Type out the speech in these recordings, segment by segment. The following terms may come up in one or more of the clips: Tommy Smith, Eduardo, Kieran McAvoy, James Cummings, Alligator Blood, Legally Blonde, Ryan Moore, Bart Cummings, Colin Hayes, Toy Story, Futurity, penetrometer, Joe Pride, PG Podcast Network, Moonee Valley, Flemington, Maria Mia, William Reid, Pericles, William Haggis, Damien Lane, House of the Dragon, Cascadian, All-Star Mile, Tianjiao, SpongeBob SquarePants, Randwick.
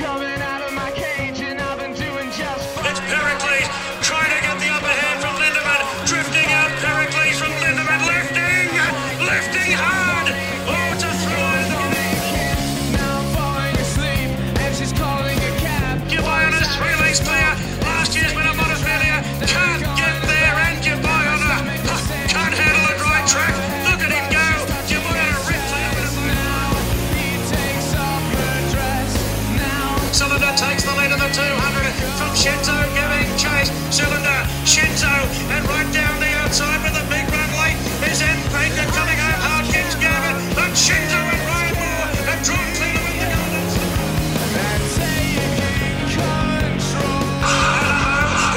coming out of my cage and I've been doing just fine. It's Pericles trying to get the upper hand from Linderman. Drifting out, Pericles from Linderman. Lifting, lifting hard. Oh, to throw in the leaking. Now I'm falling asleep and she's calling a cab. Dubai Honour, 3 legs clear. Last year's winner, Monophilia. Can't get there and Dubai Honour. Can't handle a dry track. Look at him go. Cylinder takes the lead of the 200 from Shinzo, giving chase. Cylinder, Shinzo, and right down the outside with a big run late is in Payton coming home hard. King's Gambit, and Shinzo and Ryan Moore have drawn clean to win the Golden Slipper. Animo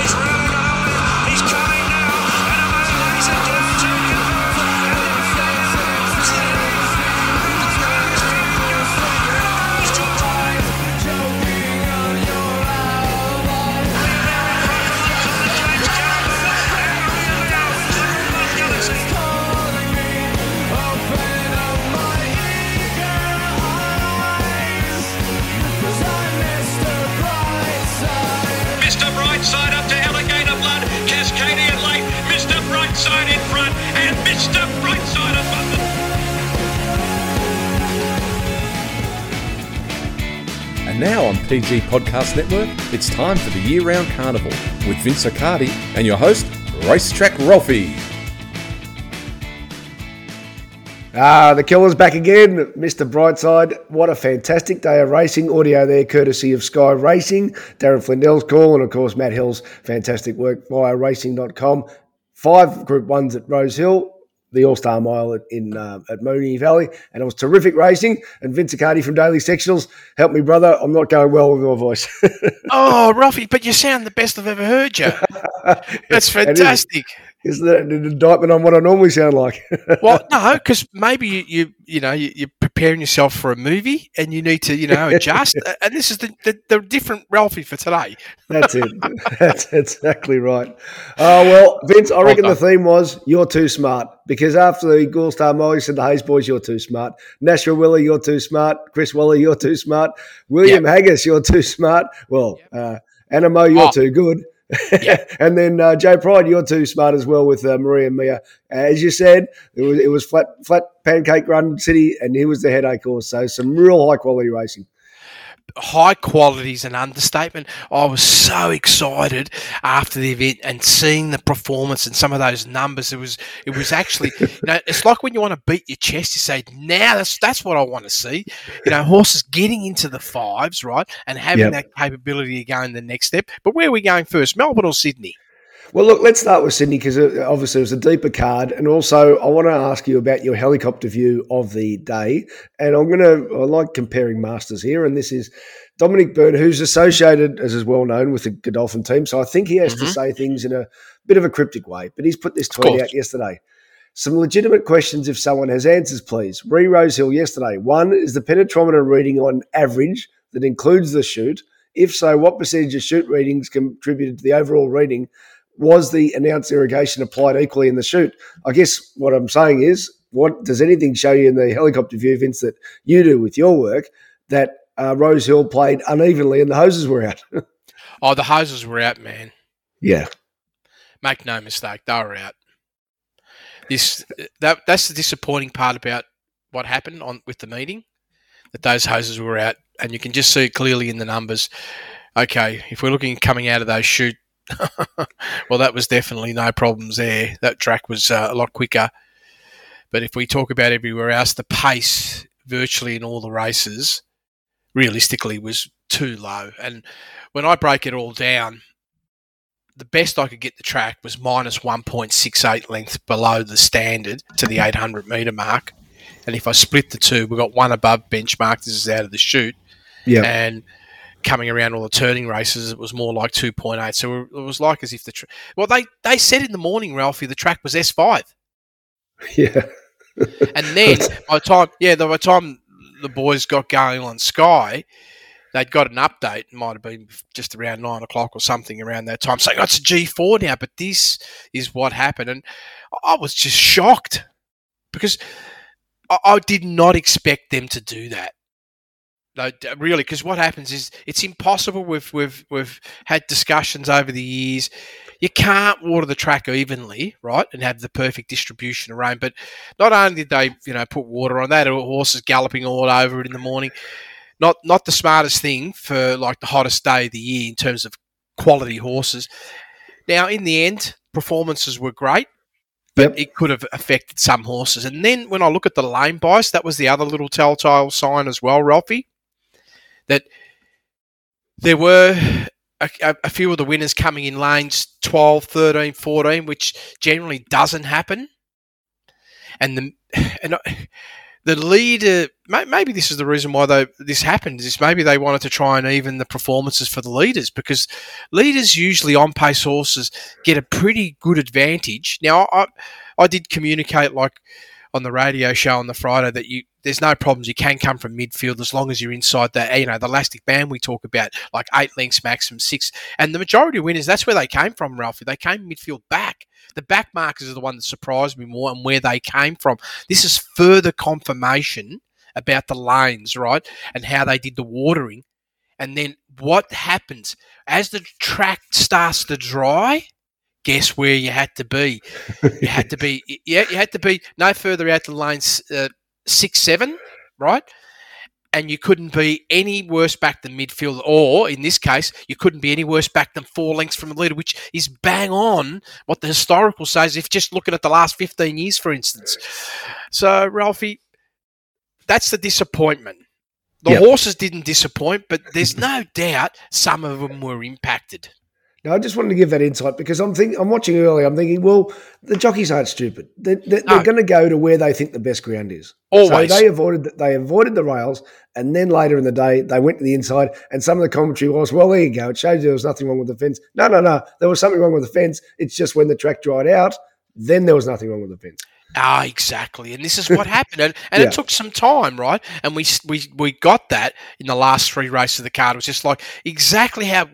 is round hard. He's coming now. Animo lays it down to Mr. Brightside up to Alligator Blood, Cascadian late, Mr. Brightside in front, and Mr. Brightside above it. And now on PG Podcast Network, it's time for the year-round carnival with Vince Accardi and your host, Racetrack Ralphy. The killer's back again, Mr. Brightside. What a fantastic day of racing. Audio there, courtesy of Sky Racing, Darren Flindell's call, and of course, Matt Hill's fantastic work via racing.com. 5 Group 1s at Rose Hill, the All-Star Mile at Moonee Valley, and it was terrific racing. And Vince Accardi from Daily Sectionals, help me, brother, I'm not going well with my voice. Oh, Ralphie, but you sound the best I've ever heard you. That's fantastic. Isn't that an indictment on what I normally sound like? Well, no, because maybe you're preparing yourself for a movie and you need to, adjust. And this is the different Ralphie for today. That's it. That's exactly right. Well, Vince, I reckon the theme was you're too smart, because after the Gold Star Mile, you said the Hayes boys, you're too smart. Nashua Willie, you're too smart. Chris Waller, you're too smart. William Haggis, you're too smart. Well, Animo, you're too good. Yeah. And then Joe Pride, you're too smart as well with Maria Mia. As you said, it was flat pancake run city, and he was the headache horse. So some real high quality racing. High quality is an understatement. I was so excited after the event and seeing the performance and some of those numbers. It was actually, it's like when you want to beat your chest, you say, now that's what I want to see. Horses getting into the 5s, right, and having that capability to go in the next step. But where are we going first, Melbourne or Sydney? Well, look, let's start with Sydney, because obviously it was a deeper card. And also, I want to ask you about your helicopter view of the day. And I like comparing masters here. And this is Dominic Byrne, who's associated, as is well known, with the Godolphin team. So I think he has to say things in a bit of a cryptic way. But he's put this tweet out yesterday. Some legitimate questions if someone has answers, please. Rose Hill yesterday. 1, is the penetrometer reading on average that includes the shoot? If so, what percentage of shoot readings contributed to the overall reading? Was the announced irrigation applied equally in the shoot? I guess what I'm saying is, what does anything show you in the helicopter view, Vince, that you do with your work, that Rose Hill played unevenly and the hoses were out? Oh, the hoses were out, man. Yeah. Make no mistake, they were out. That's the disappointing part about what happened with the meeting, that those hoses were out, and you can just see clearly in the numbers. Okay, if we're looking coming out of those shoots, well, that was definitely no problems there. That track was a lot quicker. But if we talk about everywhere else, the pace virtually in all the races realistically was too low. And when I break it all down, the best I could get the track was minus 1.68 length below the standard to the 800 metre mark. And if I split the two, we got one above benchmark. This is out of the chute. Yeah. And coming around all the turning races, it was more like 2.8. So it was like as if they said in the morning, Ralphie, the track was S5. Yeah. And then by the time the boys got going on Sky, they'd got an update. It might have been just around 9 o'clock or something around that time, saying, it's a G4 now, but this is what happened. And I was just shocked because I did not expect them to do that. No, really, because what happens is it's impossible. We've had discussions over the years. You can't water the track evenly, right, and have the perfect distribution of rain. But not only did they, you know, put water on that, horses galloping all over it in the morning. Not the smartest thing for like the hottest day of the year in terms of quality horses. Now, in the end, performances were great, but it could have affected some horses. And then when I look at the lane bias, that was the other little telltale sign as well, Ralphie, that there were a few of the winners coming in lanes 12, 13, 14, which generally doesn't happen. And the leader, maybe this is the reason why this happened, is maybe they wanted to try and even the performances for the leaders, because leaders usually on pace horses get a pretty good advantage. Now, I did communicate like on the radio show on the Friday that there's no problems. You can come from midfield as long as you're inside that, you know, the elastic band we talk about, like 8 lengths maximum, 6. And the majority of winners, that's where they came from, Ralphie. They came midfield back. The back markers are the one that surprised me more and where they came from. This is further confirmation about the lanes, right, and how they did the watering. And then what happens? As the track starts to dry, guess where you had to be? You had to be no further out to lanes 6, 7, right? And you couldn't be any worse back than midfield, or in this case, you couldn't be any worse back than 4 lengths from the leader, which is bang on what the historical says, if just looking at the last 15 years, for instance. So, Ralphie, that's the disappointment. The horses didn't disappoint, but there's no doubt some of them were impacted. No, I just wanted to give that insight because I'm watching early. I'm thinking, well, the jockeys aren't stupid. They're going to go to where they think the best ground is. Always. So they avoided the rails, and then later in the day they went to the inside. And some of the commentary was, "Well, there you go. It shows there was nothing wrong with the fence." No. There was something wrong with the fence. It's just when the track dried out, then there was nothing wrong with the fence. Ah, exactly. And this is what happened. And it took some time, right? And we got that in the last 3 races of the card. It was just like exactly how.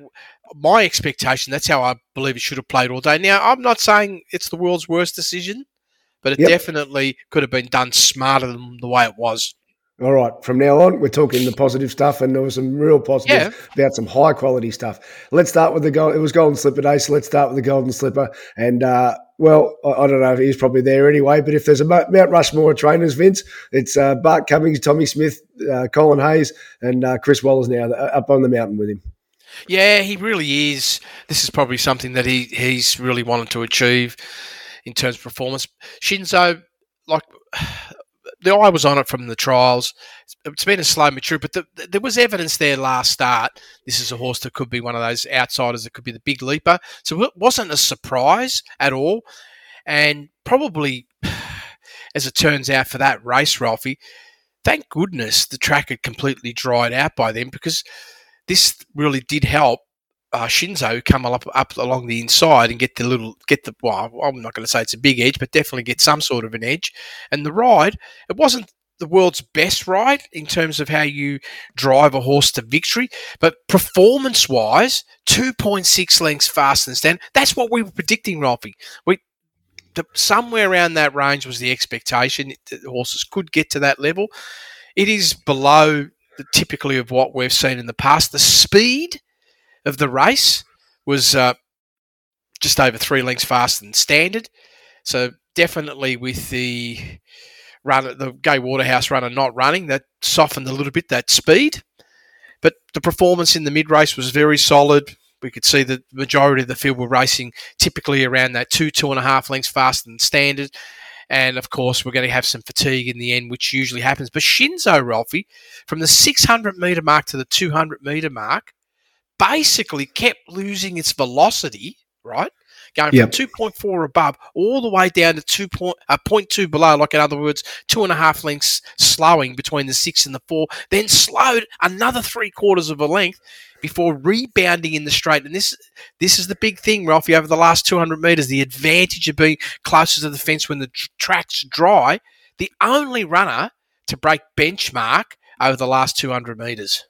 My expectation, that's how I believe it should have played all day. Now, I'm not saying it's the world's worst decision, but it definitely could have been done smarter than the way it was. All right. From now on, we're talking the positive stuff, and there was some real positives about some high-quality stuff. Let's start with the gold. It was Golden Slipper Day, so let's start with the Golden Slipper. And, well, I don't know if he's probably there anyway, but if there's a Mount Rushmore of trainers, Vince, it's Bart Cummings, Tommy Smith, Colin Hayes, and Chris Wallace now up on the mountain with him. Yeah, he really is. This is probably something that he's really wanted to achieve in terms of performance. Shinzo, like, the eye was on it from the trials. It's been a slow mature, but there was evidence there last start. This is a horse that could be one of those outsiders that could be the big leaper. So it wasn't a surprise at all. And probably, as it turns out for that race, Ralphie, thank goodness the track had completely dried out by then, because this really did help Shinzo come up along the inside and get the I'm not going to say it's a big edge, but definitely get some sort of an edge. And the ride, it wasn't the world's best ride in terms of how you drive a horse to victory, but performance-wise, 2.6 lengths faster than standard. That's what we were predicting, Ralphie. Somewhere around that range was the expectation that the horses could get to that level. It is below typically of what we've seen in the past. The speed of the race was just over 3 lengths faster than standard. So definitely with the run, the Gay Waterhouse runner not running, that softened a little bit, that speed. But the performance in the mid-race was very solid. We could see that the majority of the field were racing typically around that 2.5 lengths faster than standard. And, of course, we're going to have some fatigue in the end, which usually happens. But Shinzo, Ralphie, from the 600-metre mark to the 200-metre mark, basically kept losing its velocity, right, going from 2.4 above all the way down to 0.2 below, like, in other words, 2.5 lengths slowing between the 6 and the 4, then slowed another 0.75 lengths before rebounding in the straight. And this is the big thing, Ralphie, over the last 200 metres, the advantage of being closer to the fence when the track's dry, the only runner to break benchmark over the last 200 metres.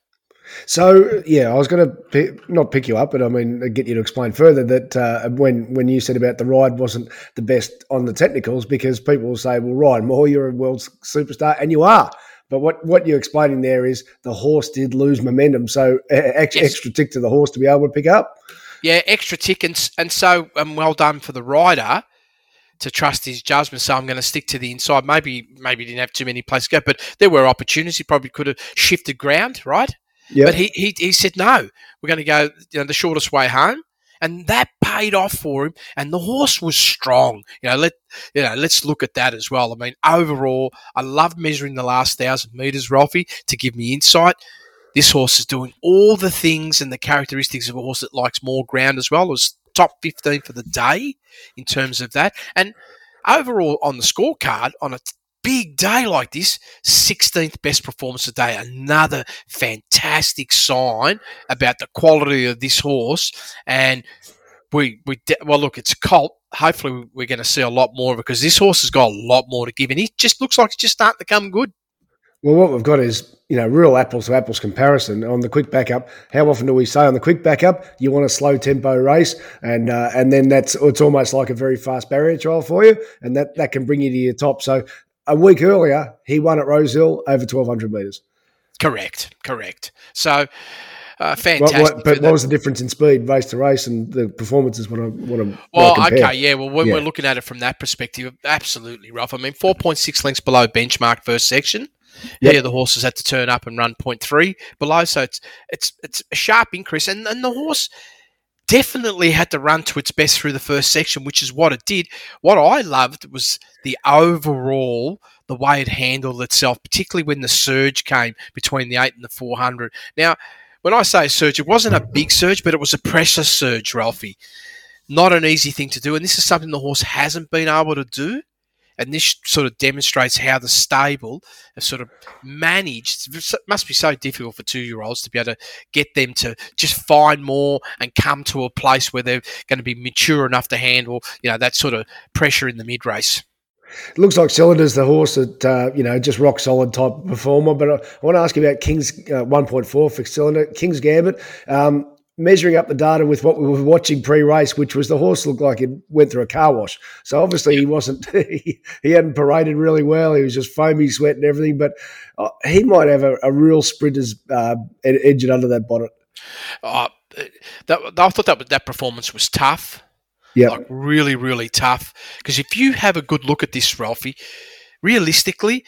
So, yeah, I was going to not pick you up, but I mean, get you to explain further that when you said about the ride wasn't the best on the technicals, because people will say, well, Ryan Moore, you're a world superstar, and you are. But what you're explaining there is the horse did lose momentum, so extra tick to the horse to be able to pick up. Yeah, extra tick, and so well done for the rider to trust his judgment. So I'm going to stick to the inside. Maybe didn't have too many places to go, but there were opportunities. He probably could have shifted ground, right? Yep. But he said, no, we're going to go the shortest way home. And that paid off for him, and the horse was strong. Let's look at that as well. I mean, overall, I love measuring the last 1,000 metres, Ralphie, to give me insight. This horse is doing all the things and the characteristics of a horse that likes more ground as well. It was top 15 for the day in terms of that. And overall on the scorecard, on a big day like this, 16th best performance of the day. Another fantastic sign about the quality of this horse. And look, it's a colt. Hopefully we're going to see a lot more of it because this horse has got a lot more to give. And it just looks like it's just starting to come good. Well, what we've got is, real apples to apples comparison on the quick backup. How often do we say on the quick backup, you want a slow tempo race and then it's almost like a very fast barrier trial for you and that can bring you to your top. So a week earlier, he won at Rose Hill over 1,200 metres. Correct. So fantastic. But what was the difference in speed race to race and the performances when I compare? Okay, yeah. Well, when we're looking at it from that perspective, absolutely, Ralph. I mean, 4.6 lengths below benchmark first section. Yep. Here the horses had to turn up and run 0.3 below, so it's a sharp increase, and the horse definitely had to run to its best through the first section, which is what it did. What I loved was the way it handled itself, particularly when the surge came between the 8 and the 400. Now, when I say surge, it wasn't a big surge, but it was a pressure surge, Ralphie. Not an easy thing to do, and this is something the horse hasn't been able to do. And this sort of demonstrates how the stable has sort of managed. It must be so difficult for 2-year-olds to be able to get them to just find more and come to a place where they're going to be mature enough to handle, that sort of pressure in the mid-race. It looks like Cylinder's the horse that, just rock solid type performer. But I want to ask you about King's 1.4 for Cylinder, King's Gambit. Measuring up the data with what we were watching pre-race, which was the horse looked like it went through a car wash. So obviously he wasn't, he hadn't paraded really well. He was just foamy, sweat and everything. But he might have a real sprinter's engine under that bonnet. I thought that performance was tough. Yeah, like really, really tough. Because if you have a good look at this, Ralphie, realistically,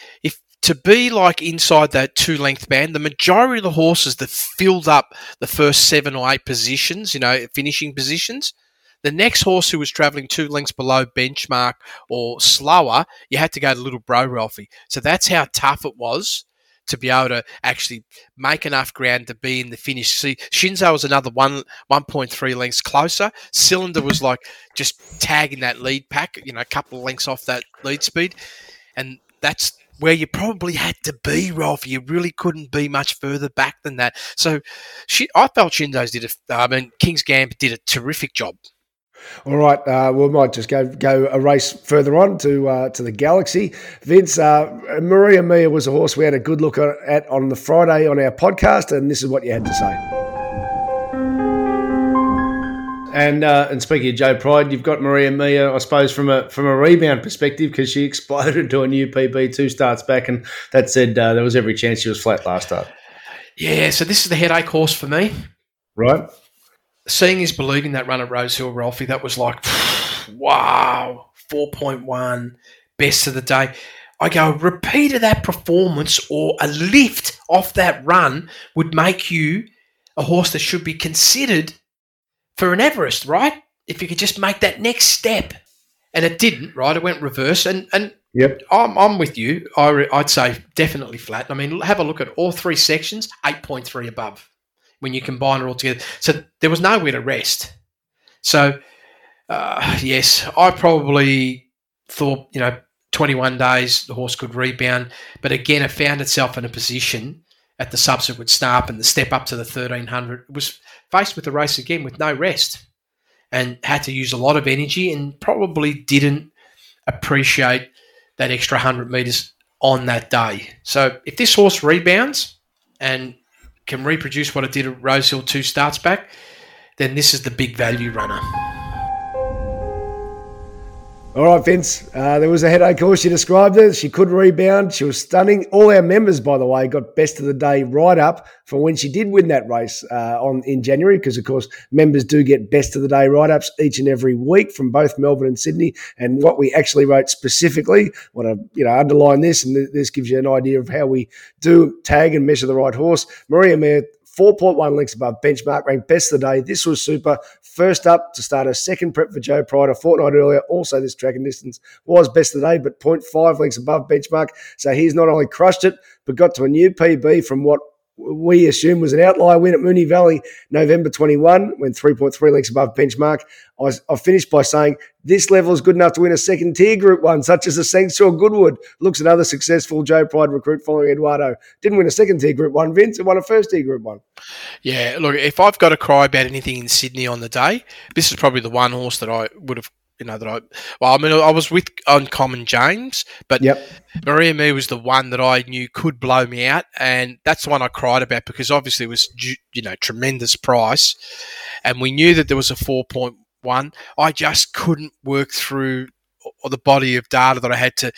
to be like inside that 2-length band, the majority of the horses that filled up the first 7 or 8 positions, finishing positions, the next horse who was travelling 2 lengths below benchmark or slower, you had to go to Little Bro Ralphie. So that's how tough it was to be able to actually make enough ground to be in the finish. See, Shinzo was another 1.3 lengths closer. Cylinder was like just tagging that lead pack, a couple of lengths off that lead speed. And that's where you probably had to be, Ralph. You really couldn't be much further back than that. So I felt Shinzo's King's Gambit did a terrific job. All right, we might just go a race further on to the Galaxy. Vince, Maria Mia was a horse we had a good look at on the Friday on our podcast, and this is what you had to say. And speaking of Joe Pride, you've got Maria Mia, I suppose, from a rebound perspective, because she exploded to a new PB 2 starts back, and that said there was every chance she was flat last start. Yeah, so this is the headache horse for me. Right. Seeing is believing, that run at Rose Hill, Ralphie, that was like, wow, 4.1, best of the day. I go, repeat of that performance or a lift off that run would make you a horse that should be considered for an Everest, right? If you could just make that next step. And it didn't, right? It went reverse. And yep. I'm with you. I'd say definitely flat. I mean, have a look at all 3 sections, 8.3 above when you combine it all together. So there was nowhere to rest. So, yes, I probably thought, 21 days the horse could rebound. But, again, it found itself in a position at the subsequent start and the step up to the 1,300. It was faced with the race again with no rest and had to use a lot of energy and probably didn't appreciate that extra 100 metres on that day. So if this horse rebounds and can reproduce what it did at Rose Hill 2 starts back, then this is the big value runner. All right, Vince, there was a headache horse. You described her. She could rebound. She was stunning. All our members, by the way, got best of the day right up for when she did win that race in January, because, of course, members do get best of the day write-ups each and every week from both Melbourne and Sydney. And what we actually wrote specifically, I want to underline this, and this gives you an idea of how we do tag and measure the right horse. Maria Mia, 4.1 lengths above benchmark, ranked best of the day. This was super. First up to start her second prep for Joe Pride a fortnight earlier. Also, this track and distance was best of the day, but 0.5 lengths above benchmark. So he's not only crushed it, but got to a new PB from what we assume was an outlier win at Moonee Valley, November 21, when 3.3 lengths above benchmark. I finished by saying this level is good enough to win a second-tier Group 1, such as the Sangshore Goodwood. Looks another successful Joe Pride recruit following Eduardo. Didn't win a second-tier Group 1, Vince. It won a first-tier Group 1. Yeah, look, if I've got to cry about anything in Sydney on the day, this is probably the one horse that I would have, I was with Uncommon James, but Maria Mia was the one that I knew could blow me out, and that's the one I cried about because obviously it was, tremendous price, and we knew that there was a 4.1. I just couldn't work through the body of data that I had to,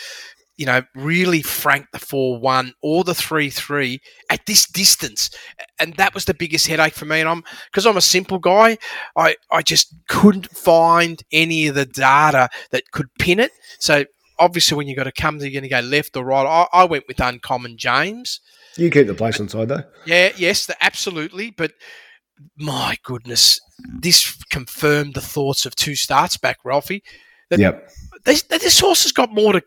really frank the 4.1 or the 3.3 at this distance, and that was the biggest headache for me. And because I'm a simple guy, I just couldn't find any of the data that could pin it. So obviously, when you got to come, you're going to go left or right. I went with Uncommon James. You keep the place inside though. Yeah, yes, absolutely. But my goodness, this confirmed the thoughts of two starts back, Ralphie. This horse has got more to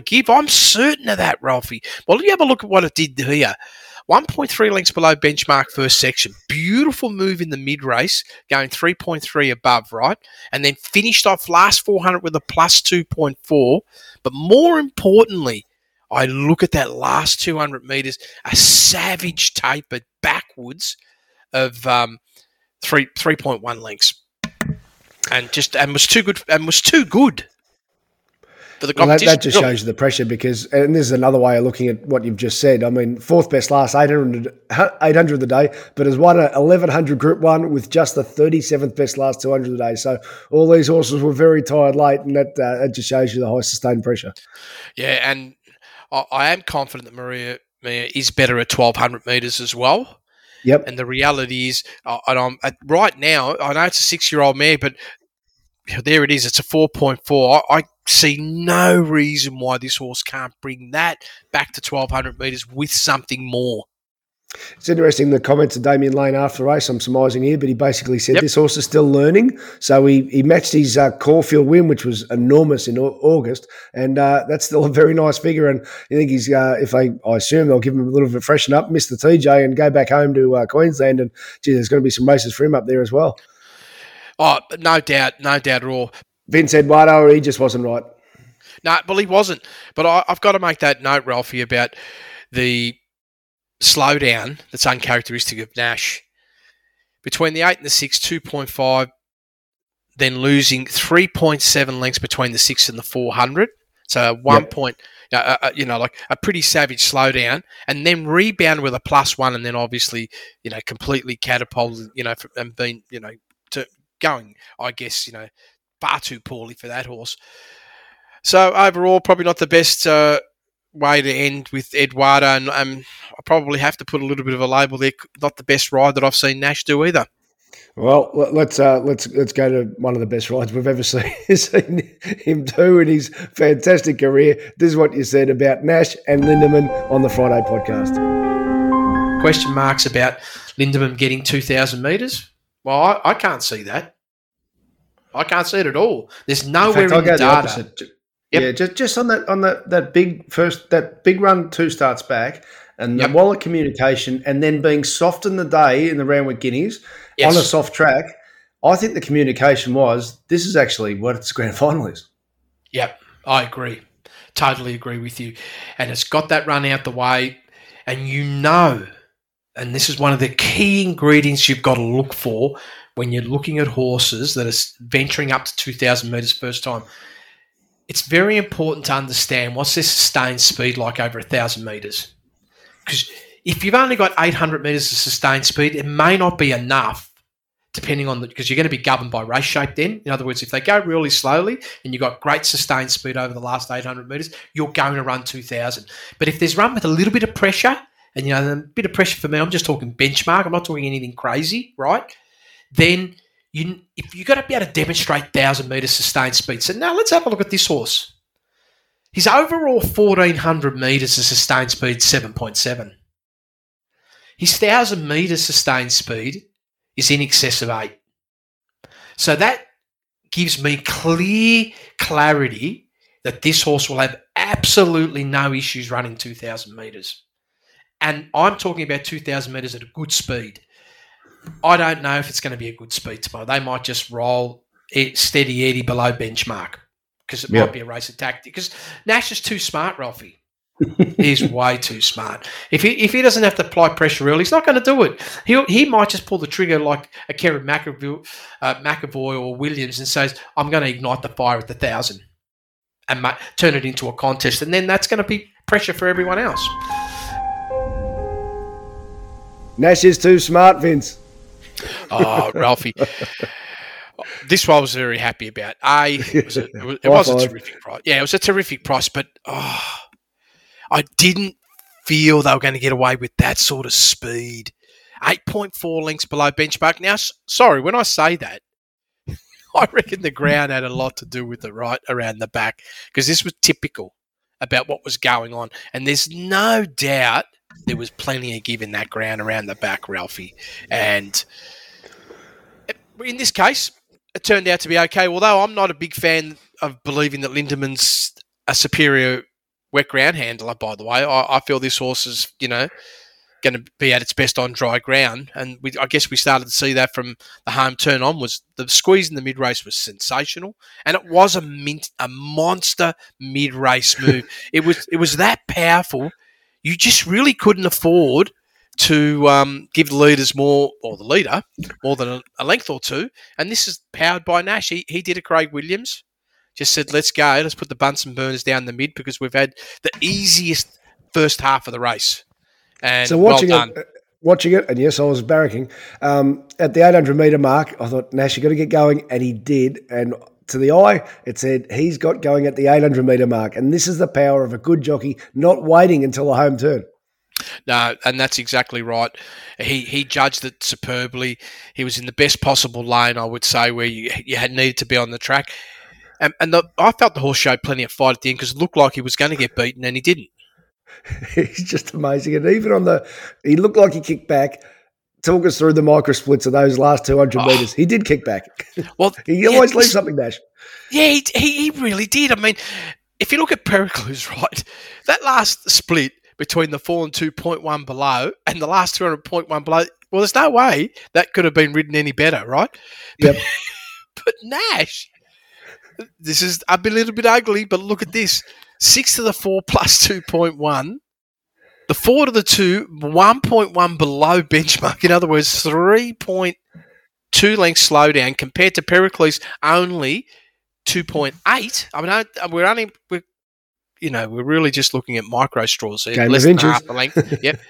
give. I'm certain of that, Ralphie. Well, you have a look at what it did here. 1.3 lengths below benchmark first section. Beautiful move in the mid-race, going 3.3 above, right? And then finished off last 400 with a plus 2.4. But more importantly, I look at that last 200 metres, a savage taper backwards of 3.1 lengths. And was too good for the competition. Well, that just shows you the pressure because, and this is another way of looking at what you've just said. I mean, fourth best last 800 of the day, but has won a 1100 Group 1 with just the 37th best last 200 of the day. So all these horses were very tired late, and that just shows you the high sustained pressure. Yeah, and I am confident that Maria Mia is better at 1200 metres as well. Yep. And the reality is, right now, I know it's a 6-year-old mare, but there it is. It's a 4.4. I see no reason why this horse can't bring that back to 1,200 metres with something more. It's interesting, the comments of Damien Lane after the race, I'm surmising here, but he basically said this horse is still learning. So he matched his Caulfield win, which was enormous in August, and that's still a very nice figure. And I think he's, I assume they'll give him a little bit of freshen up, miss the TJ and go back home to Queensland, and there's going to be some races for him up there as well. Oh, no doubt at all. Vince Eduardo, he just wasn't right. No, well, he wasn't. But I've got to make that note, Ralphie, about the slowdown that's uncharacteristic of Nash. Between the 8 and the 6, 2.5, then losing 3.7 lengths between the 6 and the 400. So a one point, like a pretty savage slowdown, and then rebound with a +1, and then obviously, completely catapulted, and been, going, I guess, far too poorly for that horse. So overall, probably not the best way to end with Eduardo, and I probably have to put a little bit of a label there. Not the best ride that I've seen Nash do either. Well, let's go to one of the best rides we've ever seen him do in his fantastic career. This is what you said about Nash and Linderman on the Friday podcast. Question marks about Linderman getting 2,000 metres. Well, I can't see that. I can't see it at all. There's nowhere in fact, in the data. Yep. Yeah, just on that big run 2 starts back, and the wallet communication, and then being soft in the day in the Randwick Guineas on a soft track. I think the communication was this is actually what its grand final is. Yep, I agree, totally agree with you, and it's got that run out the way, and and this is one of the key ingredients you've got to look for when you're looking at horses that are venturing up to 2,000 metres first time. It's very important to understand what's their sustained speed like over 1,000 metres, because if you've only got 800 metres of sustained speed, it may not be enough depending on the, because you're going to be governed by race shape then. In other words, if they go really slowly and you've got great sustained speed over the last 800 metres, you're going to run 2,000. But if there's run with a little bit of pressure, and, you know, a bit of pressure for me, I'm just talking benchmark, I'm not talking anything crazy, right? Then if you've got to be able to demonstrate 1,000 metres sustained speed. So now let's have a look at this horse. His overall 1,400 metres of sustained speed, 7.7. His 1,000 metres sustained speed is in excess of 8. So that gives me clear clarity that this horse will have absolutely no issues running 2,000 metres. And I'm talking about 2,000 metres at a good speed. I don't know if it's going to be a good speed tomorrow. They might just roll it steady Eddie below benchmark because it might be a race of tactic. Because Nash is too smart, Ralphie. He's way too smart. If he doesn't have to apply pressure early, he's not going to do it. He might just pull the trigger like a Kieran McAvoy or Williams and says, I'm going to ignite the fire at the 1,000 and turn it into a contest. And then that's going to be pressure for everyone else. Nash is too smart, Vince. Oh, Ralphie. This one I was very happy about. It was a terrific price. Yeah, it was a terrific price, but I didn't feel they were going to get away with that sort of speed. 8.4 lengths below benchmark. Now, sorry, when I say that, I reckon the ground had a lot to do with it right around the back because this was typical about what was going on. And there's no doubt there was plenty of give in that ground around the back, Ralphie. And in this case, it turned out to be okay. Although I'm not a big fan of believing that Linderman's a superior wet ground handler, by the way. I feel this horse is, you know, going to be at its best on dry ground. And I guess we started to see that from the home turn onwards. The squeeze in the mid-race was sensational. And it was a monster mid-race move. It was that powerful. You just really couldn't afford to give the leader more than a length or two. And this is powered by Nash. He did a Craig Williams. Just said, let's go. Let's put the Bunsen burners down the mid because we've had the easiest first half of the race. And so watching it, and yes, I was barracking, at the 800-metre mark, I thought, Nash, you've got to get going, and he did. And to the eye, it said he's got going at the 800-metre mark, and this is the power of a good jockey not waiting until a home turn. No, and that's exactly right. He judged it superbly. He was in the best possible lane, I would say, where you had needed to be on the track. And I felt the horse showed plenty of fight at the end because it looked like he was going to get beaten, and he didn't. He's just amazing. And even he looked like he kicked back. Talk us through the micro splits of those last 200 metres. He did kick back. Well, he always leaves something, Nash. Yeah, he really did. I mean, if you look at Pericles, right, that last split between the 4 and 2.1 below and the last 200.1 below, well, there's no way that could have been ridden any better, right? Yep. But Nash, this is a little bit ugly, but look at this. 6 to the 4 plus 2.1. The 4 to the 2, 1.1 below benchmark. In other words, 3.2 lengths slowdown compared to Pericles only 2.8. I mean, we're really just looking at micro straws here. Less than half the length. Yep.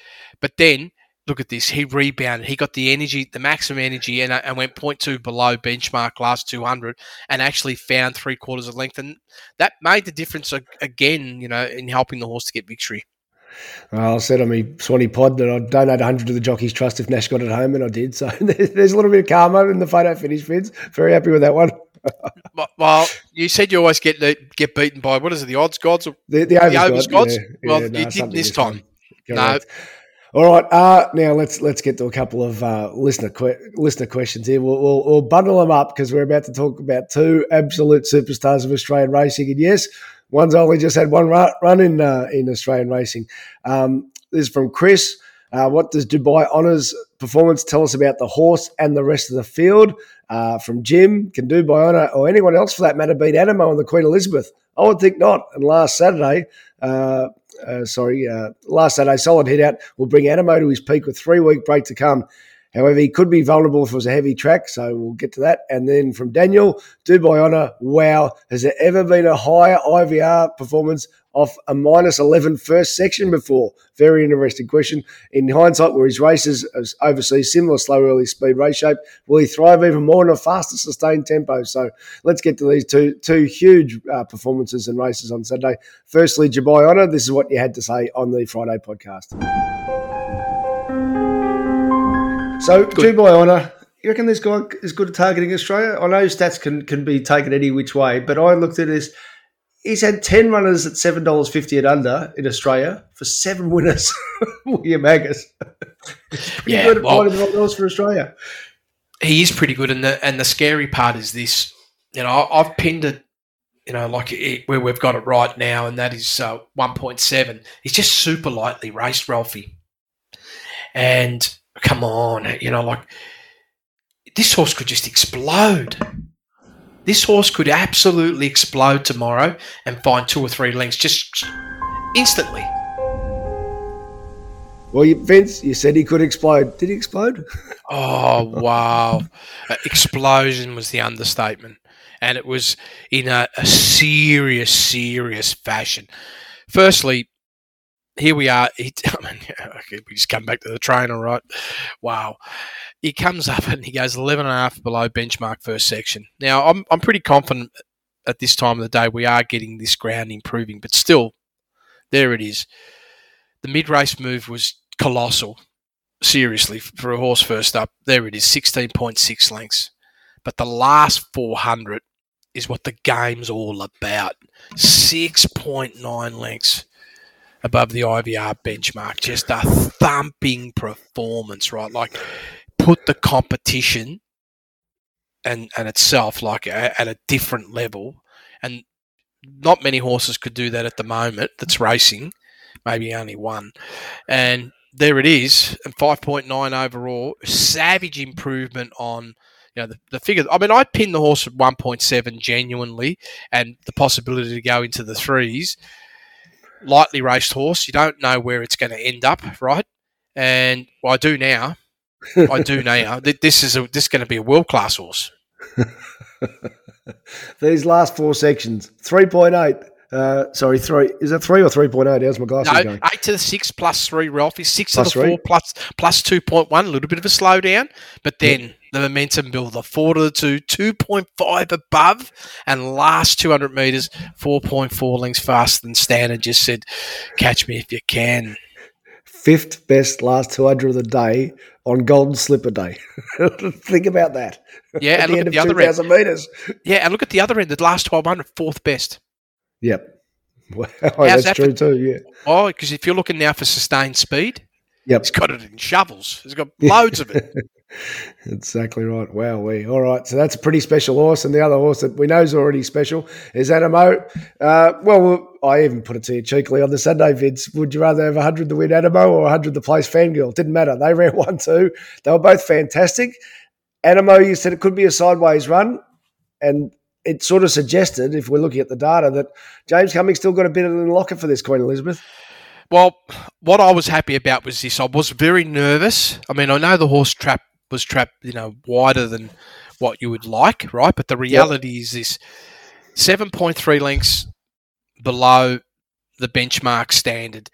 But then look at this. He rebounded. He got the energy, the maximum energy, and went 0.2 below benchmark last 200, and actually found 3/4 of length, and that made the difference again. You know, in helping the horse to get victory. Well, I said on my Swanee pod that I'd donate 100 to the Jockeys Trust if Nash got it home, and I did. So there's a little bit of karma in the photo finish, Vince. Very happy with that one. Well, you said you always get beaten by, what is it, the odds gods? Or the overs gods? Yeah, well, you didn't this time. No. All right. Now let's get to a couple of listener questions here. We'll bundle them up because we're about to talk about two absolute superstars of Australian racing. And yes, one's only just had one run in Australian racing. This is from Chris. What does Dubai Honour's performance tell us about the horse and the rest of the field? From Jim, can Dubai Honour or anyone else for that matter beat Animo and the Queen Elizabeth? I would think not. And last Saturday, solid hit out will bring Animo to his peak with 3-week break to come. However, he could be vulnerable if it was a heavy track, so we'll get to that. And then from Daniel, Dubai Honour, wow, has there ever been a higher IVR performance off a minus 11 first section before? Very interesting question. In hindsight, were his races overseas similar slow early speed race shape? Will he thrive even more in a faster sustained tempo? So let's get to these two huge performances and races on Saturday. Firstly, Dubai Honour, this is what you had to say on the Friday podcast. So, good. Dubai Honour, you reckon this guy is good at targeting Australia? I know stats can be taken any which way, but I looked at this. He's had 10 runners at $7.50 and under in Australia for 7 winners. William Haggis. Yeah, good at finding the right odds for Australia. He is pretty good, and the scary part is this. You know, I've pinned it, you know, like where we've got it right now, and that is 1.7. He's just super lightly raced, Ralphie. And come on, you know, like this horse could just explode. This horse could absolutely explode tomorrow and find 2 or 3 lengths just instantly. Well, Vince, you said he could explode. Did he explode? Oh, wow. Explosion was the understatement. And it was in a serious, serious fashion. Firstly, here we are. We just come back to the trainer, right? Wow. He comes up and he goes 11.5 below benchmark first section. Now, I'm pretty confident at this time of the day we are getting this ground improving, but still, there it is. The mid-race move was colossal, seriously, for a horse first up. There it is, 16.6 lengths. But the last 400 is what the game's all about, 6.9 lengths above the IVR benchmark. Just a thumping performance, right? Like, put the competition and itself like at a different level. And not many horses could do that at the moment that's racing, maybe only one. And there it is, and 5.9 overall, savage improvement on, you know, the figure. I mean, I pinned the horse at 1.7 genuinely, and the possibility to go into the threes. Lightly raced horse, you don't know where it's going to end up, right? And well, I do now. This is going to be a world-class horse. These last 4 sections, 3.8. Sorry, 3. Is it 3 or 3.8? How's my glasses going? 8 to the 6 plus 3, Ralphie. 6 plus to the 4 plus 2.1. A little bit of a slowdown. But then the momentum builder, 4 to the 2, 2.5 above. And last 200 metres, 4.4 lengths faster than Stan, and just said, catch me if you can. 5th best last 200 of the day on Golden Slipper Day. Think about that. Yeah, and look at the other end. 2,000 metres. Yeah, and look at the other end, the last 1,200, 4th best. Yep. Wow, that's true too, yeah. Oh, because if you're looking now for sustained speed, it's got it in shovels. It's got loads of it. Exactly right. Wow, all right. So that's a pretty special horse, and the other horse that we know is already special is Animo. Well, I even put it to you cheekily on the Sunday, Vince. Would you rather have 100 to win Animo or 100 to place Fangirl? Didn't matter. They ran 1-2. They were both fantastic. Animo, you said it could be a sideways run, and it sort of suggested, if we're looking at the data, that James Cummings still got a bit in the locker for this Queen Elizabeth. Well, what I was happy about was this. I was very nervous. I mean, I know the horse was trapped, you know, wider than what you would like, right? But the reality is this, 7.3 lengths below the benchmark standard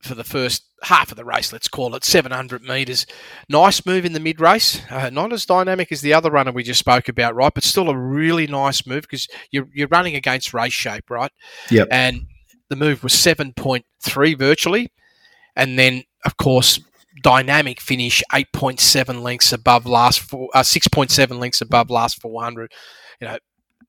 for the first half of the race, let's call it, 700 metres. Nice move in the mid-race. Not as dynamic as the other runner we just spoke about, right? But still a really nice move because you're running against race shape, right? Yep. And the move was 7.3 virtually. And then, of course, dynamic finish, 8.7 lengths above 6.7 lengths above last 400. You know,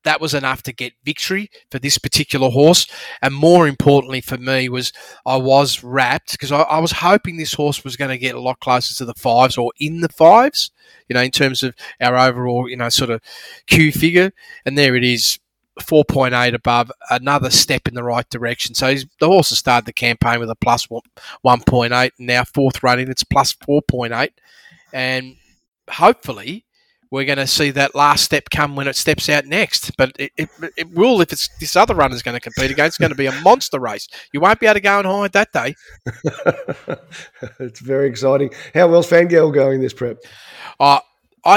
that was enough to get victory for this particular horse. And more importantly for me was I was wrapped because I was hoping this horse was going to get a lot closer to the fives or in the fives, you know, in terms of our overall, you know, sort of Q figure. And there it is, 4.8 above, another step in the right direction. So the horse has started the campaign with a plus 1.8, and now fourth running, it's plus 4.8. And hopefully we're going to see that last step come when it steps out next. But it will if it's this other runner's going to compete against. It's going to be a monster race. You won't be able to go and hide that day. It's very exciting. How well's Fangirl going this prep? I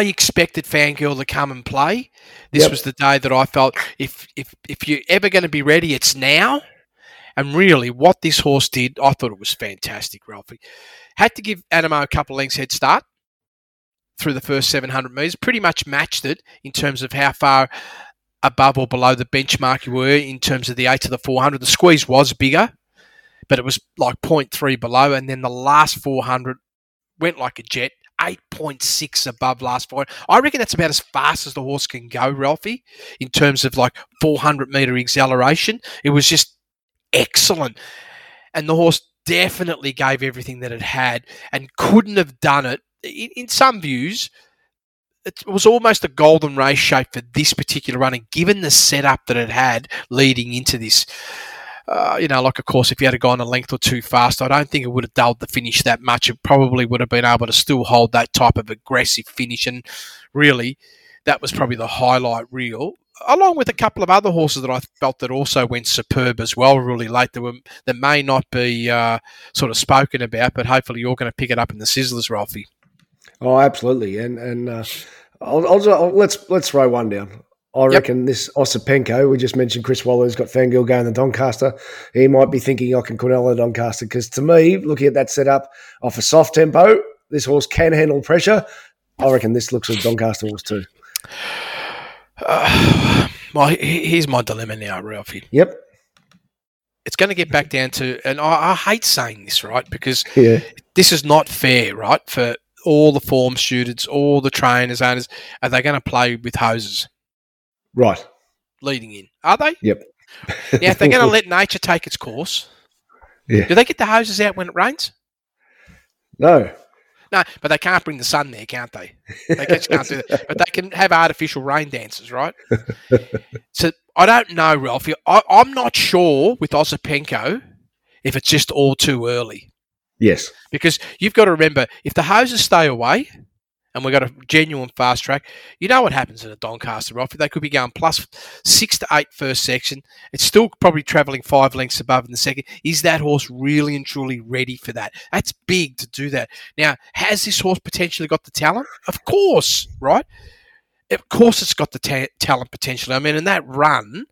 expected Fangirl to come and play. This was the day that I felt if you're ever going to be ready, it's now. And really, what this horse did, I thought it was fantastic, Ralphie. Had to give Animo a couple of lengths head start through the first 700 metres. Pretty much matched it in terms of how far above or below the benchmark you were in terms of the 8 to the 400. The squeeze was bigger, but it was like 0.3 below. And then the last 400 went like a jet, 8.6 above last 400. I reckon that's about as fast as the horse can go, Ralphie, in terms of like 400-metre acceleration. It was just excellent. And the horse definitely gave everything that it had and couldn't have done it. In some views, it was almost a golden race shape for this particular runner, given the setup that it had leading into this. Of course, if you had gone a length or two fast, I don't think it would have dulled the finish that much. It probably would have been able to still hold that type of aggressive finish. And really, that was probably the highlight reel, along with a couple of other horses that I felt that also went superb as well really late that may not be sort of spoken about, but hopefully you're going to pick it up in the sizzlers, Ralphie. Oh, absolutely. And let's throw one down. I reckon this Ozepenko, we just mentioned Chris Wallow's got Fangirl going to Doncaster. He might be thinking I can Cornello Doncaster because to me, looking at that setup off a soft tempo, this horse can handle pressure. I reckon this looks like Doncaster horse too. Here's my dilemma now, Ralphie. Yep. It's going to get back down to, and I hate saying this, right, because this is not fair, right, for all the form students, all the trainers, owners. Are they going to play with hoses? Right. Leading in. Are they? Yep. Now, if they're going to let nature take its course, do they get the hoses out when it rains? No. No, but they can't bring the sun there, can't they? They just can't do that. But they can have artificial rain dances, right? So I don't know, Ralphie. I'm not sure with Ozepenko if it's just all too early. Yes. Because you've got to remember, if the hoses stay away and we've got a genuine fast track, you know what happens in a Doncaster, Ralphie. They could be going plus 6 to 8 first section. It's still probably travelling 5 lengths above in the second. Is that horse really and truly ready for that? That's big to do that. Now, has this horse potentially got the talent? Of course, right? Of course it's got the talent potentially. I mean, in that run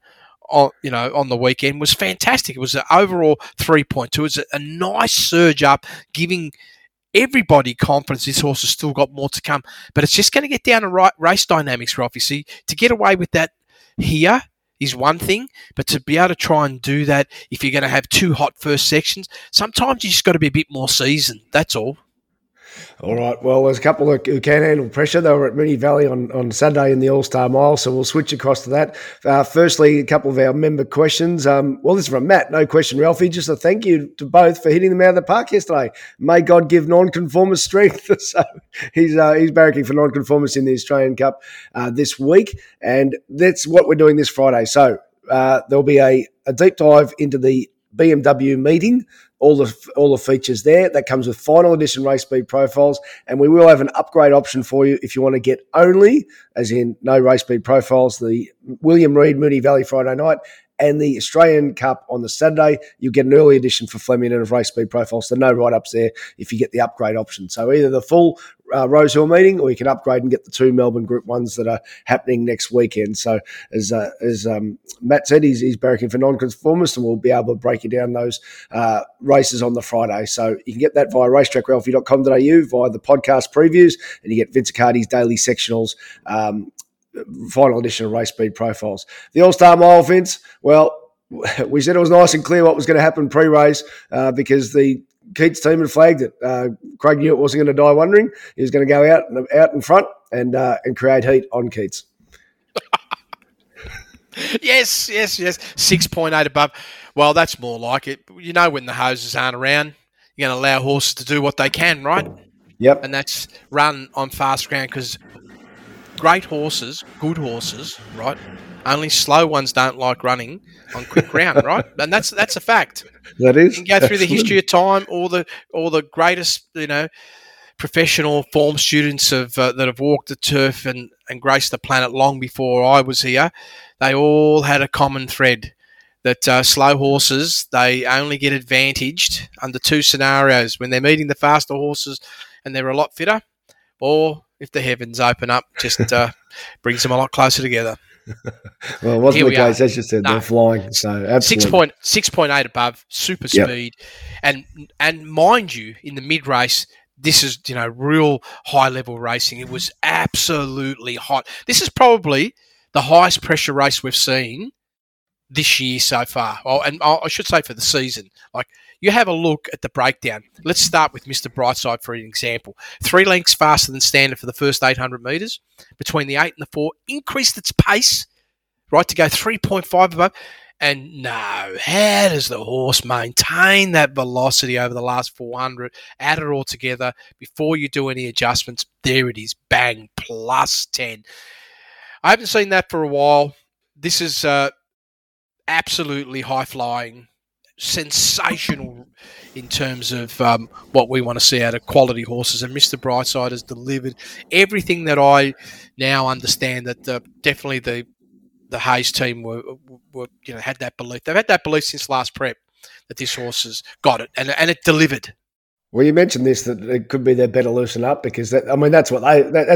on the weekend was fantastic. It was an overall 3.2. It's a nice surge up, giving everybody confidence this horse has still got more to come. But it's just going to get down to race dynamics, Ralph. You see, to get away with that here is one thing, but to be able to try and do that if you're going to have two hot first sections, sometimes you just got to be a bit more seasoned. That's all. All right. Well, there's a couple who can handle pressure. They were at Moonee Valley on Sunday in the All-Star Mile, so we'll switch across to that. Firstly, a couple of our member questions. This is from Matt. No question, Ralphie. Just a thank you to both for hitting them out of the park yesterday. May God give non-conformist strength. So he's barracking for non-conformists in the Australian Cup this week, and that's what we're doing this Friday. So there'll be a deep dive into the BMW meeting, all the features there. That comes with final edition race speed profiles, and we will have an upgrade option for you if you want to get only, as in no race speed profiles, the William Reid Moonee Valley Friday night and the Australian Cup on the Saturday. You'll get an early edition for Flemington and of race speed profiles, so no write-ups there if you get the upgrade option. So either the full Rose Hill meeting, or you can upgrade and get the two Melbourne Group 1s that are happening next weekend. So as Matt said, he's barracking for non-conformists, and we'll be able to break you down those races on the Friday. So you can get that via racetrackralphie.com.au, via the podcast previews, and you get Vince Accardi's Daily Sectionals final edition of race speed profiles. The All-Star Mile, Vince, well, we said it was nice and clear what was going to happen pre-race because the Keats team had flagged it. Craig knew it wasn't going to die wondering. He was going to go out in front and create heat on Keats. Yes. 6.8 above. Well, that's more like it. You know, when the hoses aren't around, you're going to allow horses to do what they can, right? Yep. And that's run on fast ground because great horses, good horses, right? Only slow ones don't like running on quick ground, right? And that's a fact. That is. You can go through the history of time, all the greatest, professional form students that have walked the turf and graced the planet long before I was here, they all had a common thread that slow horses, they only get advantaged under two scenarios: when they're meeting the faster horses and they're a lot fitter, or if the heavens open up, just brings them a lot closer together. Well, it wasn't the case, as you said, they're flying. So absolutely. 6.8 above, super speed. And mind you, in the mid-race, this is, real high-level racing. It was absolutely hot. This is probably the highest pressure race we've seen this year so far, and I should say for the season. Like, you have a look at the breakdown. Let's start with Mr. Brightside for an example. 3 lengths faster than standard for the first 800 metres. Between the 8 and the 4, increased its pace, right, to go 3.5 above. And no, how does the horse maintain that velocity over the last 400? Add it all together before you do any adjustments. There it is, bang, plus 10. I haven't seen that for a while. This is absolutely high-flying, sensational in terms of what we want to see out of quality horses. And Mr. Brightside has delivered everything that I now understand that definitely the Hayes team were had that belief. They've had that belief since last prep that this horse has got it, and it delivered. Well, you mentioned this, that it could be their Better Loosen Up, because that's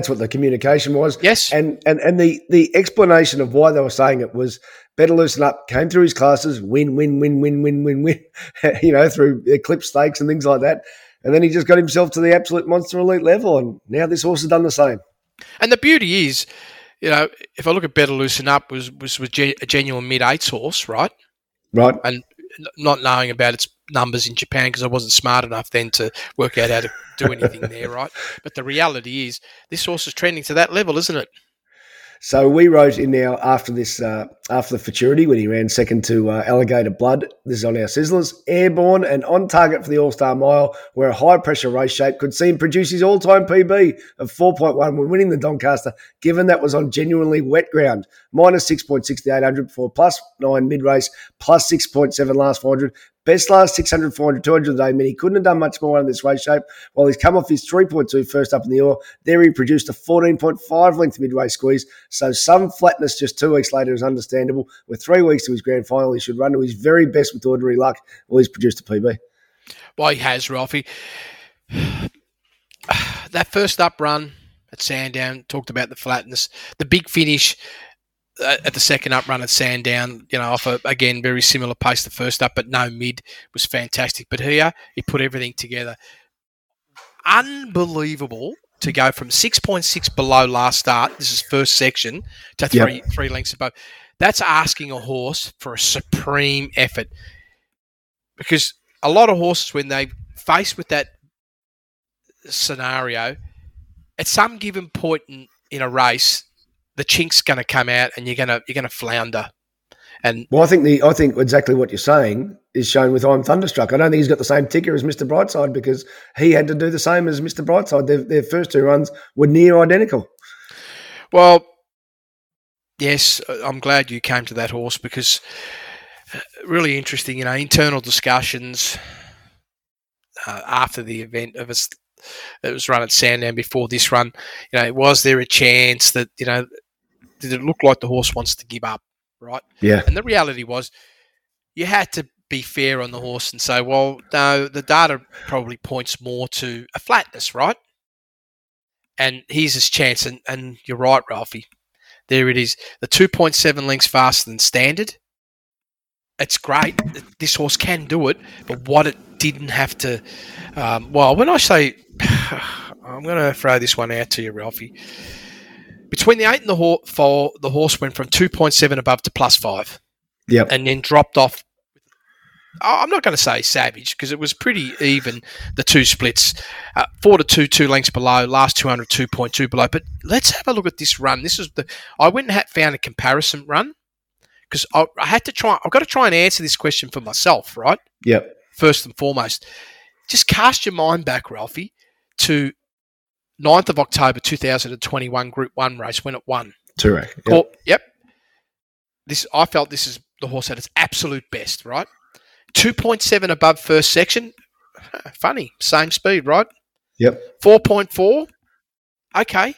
what the communication was. Yes. And the explanation of why they were saying it was Better Loosen Up came through his classes, win, through clip stakes and things like that. And then he just got himself to the absolute monster elite level, and now this horse has done the same. And the beauty is, if I look at Better Loosen Up, was a genuine mid-8s horse, right? Right. And not knowing about its numbers in Japan, because I wasn't smart enough then to work out how to do anything there, right? But the reality is this horse is trending to that level, isn't it? So we wrote in now after this, after the futurity, when he ran second to Alligator Blood. This is on our Sizzlers. Airborne and on target for the All-Star Mile, where a high-pressure race shape could see him produce his all-time PB of 4.1 when winning the Doncaster, given that was on genuinely wet ground. Minus 6.6 to 800 before, plus 9 mid-race, plus 6.7 last 400. Best last 600, 400, 200 of the day, meant he couldn't have done much more on this race shape. While he's come off his 3.2 first up in the Oar, there he produced a 14.5 length mid-race squeeze. So some flatness just 2 weeks later is understandable. With 3 weeks to his grand final, he should run to his very best with ordinary luck. Well, he's produced a PB. Well, he has, Ralphie. That first up run at Sandown, talked about the flatness. The big finish at the second up run at Sandown, off again, very similar pace to first up, but no mid, was fantastic. But here, he put everything together. Unbelievable to go from 6.6 below last start, this is first section, to three lengths above. That's asking a horse for a supreme effort, because a lot of horses, when they face with that scenario, at some given point in a race, the chink's going to come out, and you're going to flounder. And well, I think exactly what you're saying is shown with I'm Thunderstruck. I don't think he's got the same ticker as Mr. Brightside, because he had to do the same as Mr. Brightside. Their first two runs were near identical. Well, yes, I'm glad you came to that horse, because really interesting. Internal discussions after the event of us. It was run at Sandown before this run. Was there a chance that, did it look like the horse wants to give up, right? Yeah. And the reality was you had to be fair on the horse and say, well, no, the data probably points more to a flatness, right? And here's his chance. And you're right, Ralphie. There it is. The 2.7 lengths faster than standard. It's great. This horse can do it, but what it didn't have to when I say – I'm going to throw this one out to you, Ralphie. Between the 8 and the 4, the horse went from 2.7 above to plus 5. Yep. And then dropped off. I'm not going to say savage, because it was pretty even, the two splits. 4 to 2, 2 lengths below, last 200, 2.2 below. But let's have a look at this run. This is I went and found a comparison run. Because I had to try, I've got to try and answer this question for myself, right? Yep. First and foremost, just cast your mind back, Ralphie, to 9th of October 2021 Group 1 race when it won. Correct. Yep. I felt this is the horse at its absolute best, right? 2.7 above first section. Funny, same speed, right? Yep. 4.4. Okay.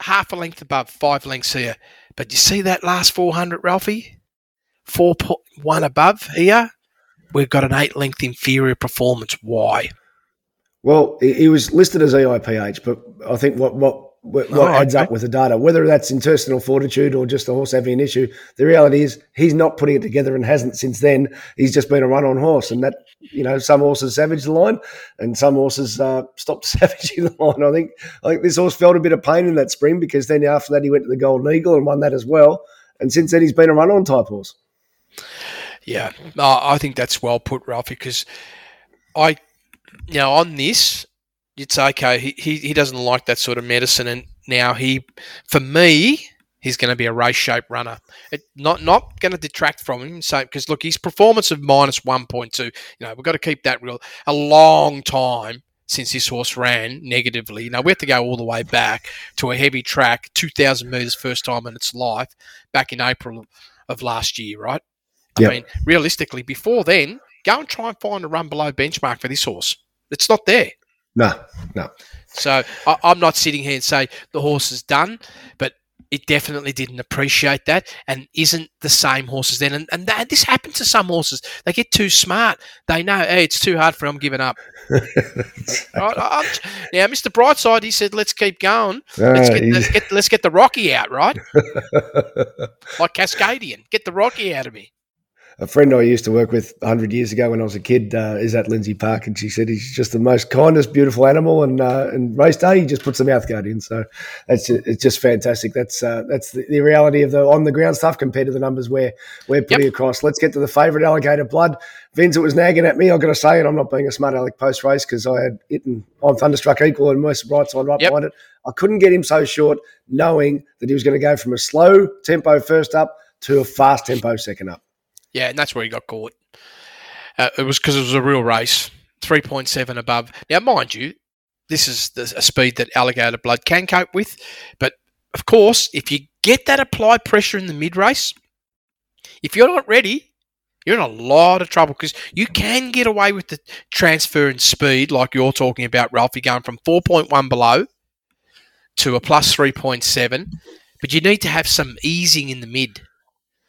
Half a length above, 5 lengths here. But you see that last 400, Ralphie? 4.1 above here. We've got an 8-length inferior performance. Why? Well, it was listed as EIPH, but I think what adds up with the data, whether that's intestinal fortitude or just the horse having an issue, the reality is he's not putting it together and hasn't since then. He's just been a run-on horse, and that, you know, some horses savage the line and some horses stopped savaging the line. I think this horse felt a bit of pain in that spring because then after that he went to the Golden Eagle and won that as well, and since then he's been a run-on type horse. Yeah, I think that's well put, Ralphie, because on this, it's okay, he doesn't like that sort of medicine, and now he's going to be a race-shaped runner. It's not going to detract from him, because, look, his performance of minus 1.2, we've got to keep that real. A long time since this horse ran negatively. Now, we have to go all the way back to a heavy track, 2,000 metres first time in its life, back in April of last year, right? Yep. I mean, realistically, before then, go and try and find a run below benchmark for this horse. It's not there. No. So I'm not sitting here and say the horse is done, but it definitely didn't appreciate that and isn't the same horse as then. And this happens to some horses. They get too smart. They know, hey, it's too hard for them, I'm giving up. Right? Now, Mr. Brightside, he said, let's keep going. Let's get the Rocky out, right? Like Cascadian. Get the Rocky out of me. A friend I used to work with 100 years ago when I was a kid is at Lindsay Park, and she said he's just the most kindest, beautiful animal, and race day he just puts the mouthguard in. So it's just fantastic. That's the reality of the on-the-ground stuff compared to the numbers we're putting across. Let's get to the favourite, Alligator Blood. Vince, it was nagging at me, I've got to say, and I'm not being a smart aleck post-race because I had it and I'm Thunderstruck equal and Mr. Brightside right behind it. I couldn't get him so short knowing that he was going to go from a slow tempo first up to a fast tempo second up. Yeah, and that's where he got caught. It was because it was a real race, 3.7 above. Now, mind you, this is a speed that Alligator Blood can cope with. But, of course, if you get that applied pressure in the mid-race, if you're not ready, you're in a lot of trouble because you can get away with the transfer in speed like you're talking about, Ralphie, going from 4.1 below to a plus 3.7. But you need to have some easing in the mid.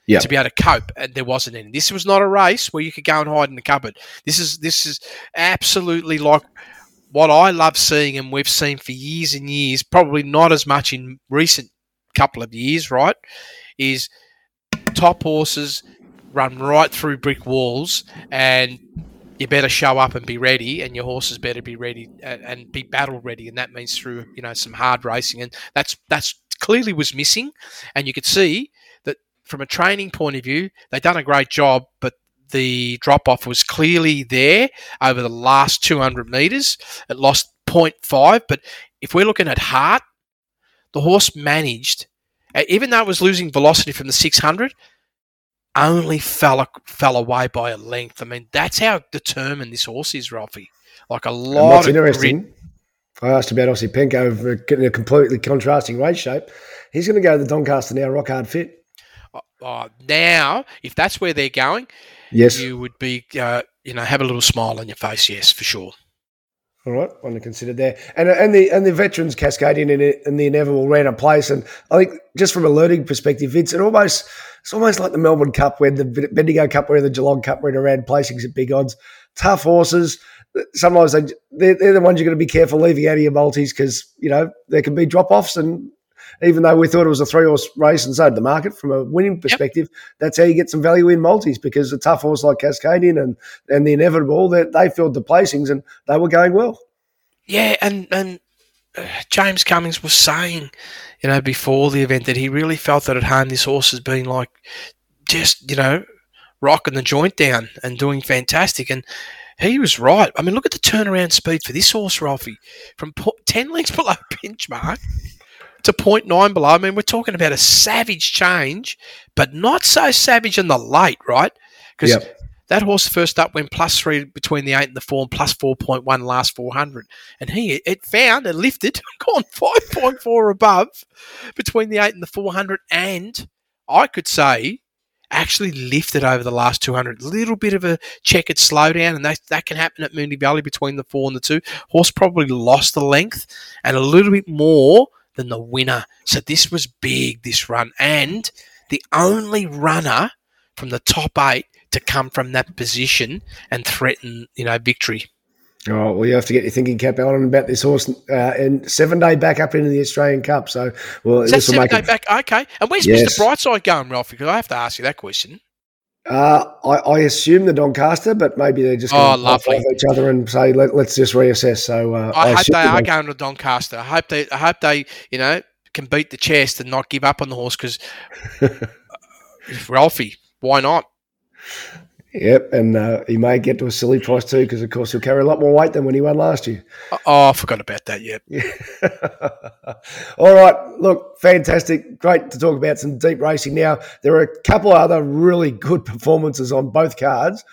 Yep. To be able to cope, and there wasn't any. This was not a race where you could go and hide in the cupboard. This is absolutely like what I love seeing, and we've seen for years and years, probably not as much in recent couple of years, right, is top horses run right through brick walls, and you better show up and be ready, and your horses better be ready and be battle ready, and that means through some hard racing, and that's clearly was missing, and you could see from a training point of view, they've done a great job, but the drop-off was clearly there over the last 200 metres. It lost 0.5, but if we're looking at heart, the horse managed, even though it was losing velocity from the 600, only fell away by a length. I mean, that's how determined this horse is, Ralphie. Like a lot of grit. I asked about Ozepenko getting a completely contrasting race shape. He's going to go to the Doncaster now, rock hard fit. Now, if that's where they're going, you would be, have a little smile on your face. Yes, for sure. All right, one to consider there, and the veterans Cascadian and the Inevitable ran a place, and I think just from a learning perspective, it's almost like the Melbourne Cup, where the Bendigo Cup, where the Geelong Cup, where around placings at big odds, tough horses. Sometimes they're the ones you're going to be careful leaving out of your multis because there can be drop offs and. Even though we thought it was a three-horse race and so did the market from a winning perspective, that's how you get some value in multis because a tough horse like Cascadian and the Inevitable, they filled the placings and they were going well. Yeah, and James Cummings was saying, before the event that he really felt that at home this horse has been like just, rocking the joint down and doing fantastic. And he was right. I mean, look at the turnaround speed for this horse, Ralphie, from 10 lengths below benchmark. To 0.9 below. I mean, we're talking about a savage change, but not so savage in the late, right? Because that horse first up went plus 3 between the 8 and the 4 and plus 4.1 last 400. And it lifted, gone 5.4 above between the 8 and the 400. And I could say actually lifted over the last 200. Little bit of a checkered slowdown, and that can happen at Moonee Valley between the 4 and the 2. Horse probably lost the length and a little bit more than the winner. So this was big, this run. And the only runner from the top 8 to come from that position and threaten, victory. Oh, well, you have to get your thinking cap on about this horse in 7-day back up into the Australian Cup. So, well, is this that 7-day back? Okay. And where's Mr. Brightside going, Ralphie? Because I have to ask you that question. I assume the Doncaster, but maybe they're just going to play each other and say, let's just reassess. So I hope they are going to Doncaster. I hope they can beat the chest and not give up on the horse because Ralphie, why not? Yep, and he may get to a silly price too because, of course, he'll carry a lot more weight than when he won last year. Oh, I forgot about that, yeah. All right, look, fantastic. Great to talk about some deep racing now. There are a couple other really good performances on both cards.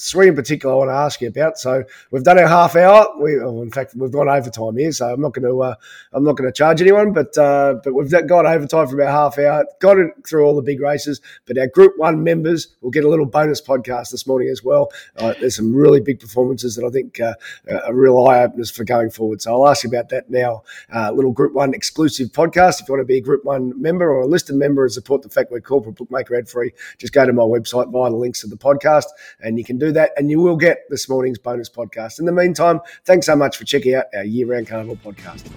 Three in particular I want to ask you about. So we've done our half hour. We've gone overtime here, so I'm not going to charge anyone. But we've gone overtime for about half hour. Got it through all the big races. But our Group 1 members will get a little bonus podcast this morning as well. There's some really big performances that I think are real eye openers for going forward. So I'll ask you about that now. Little Group 1 exclusive podcast. If you want to be a Group 1 member or a listed member and support the fact we're corporate bookmaker ad free, just go to my website via the links to the podcast. And you can do that, and you will get this morning's bonus podcast. In the meantime, thanks so much for checking out our year-round carnival podcast.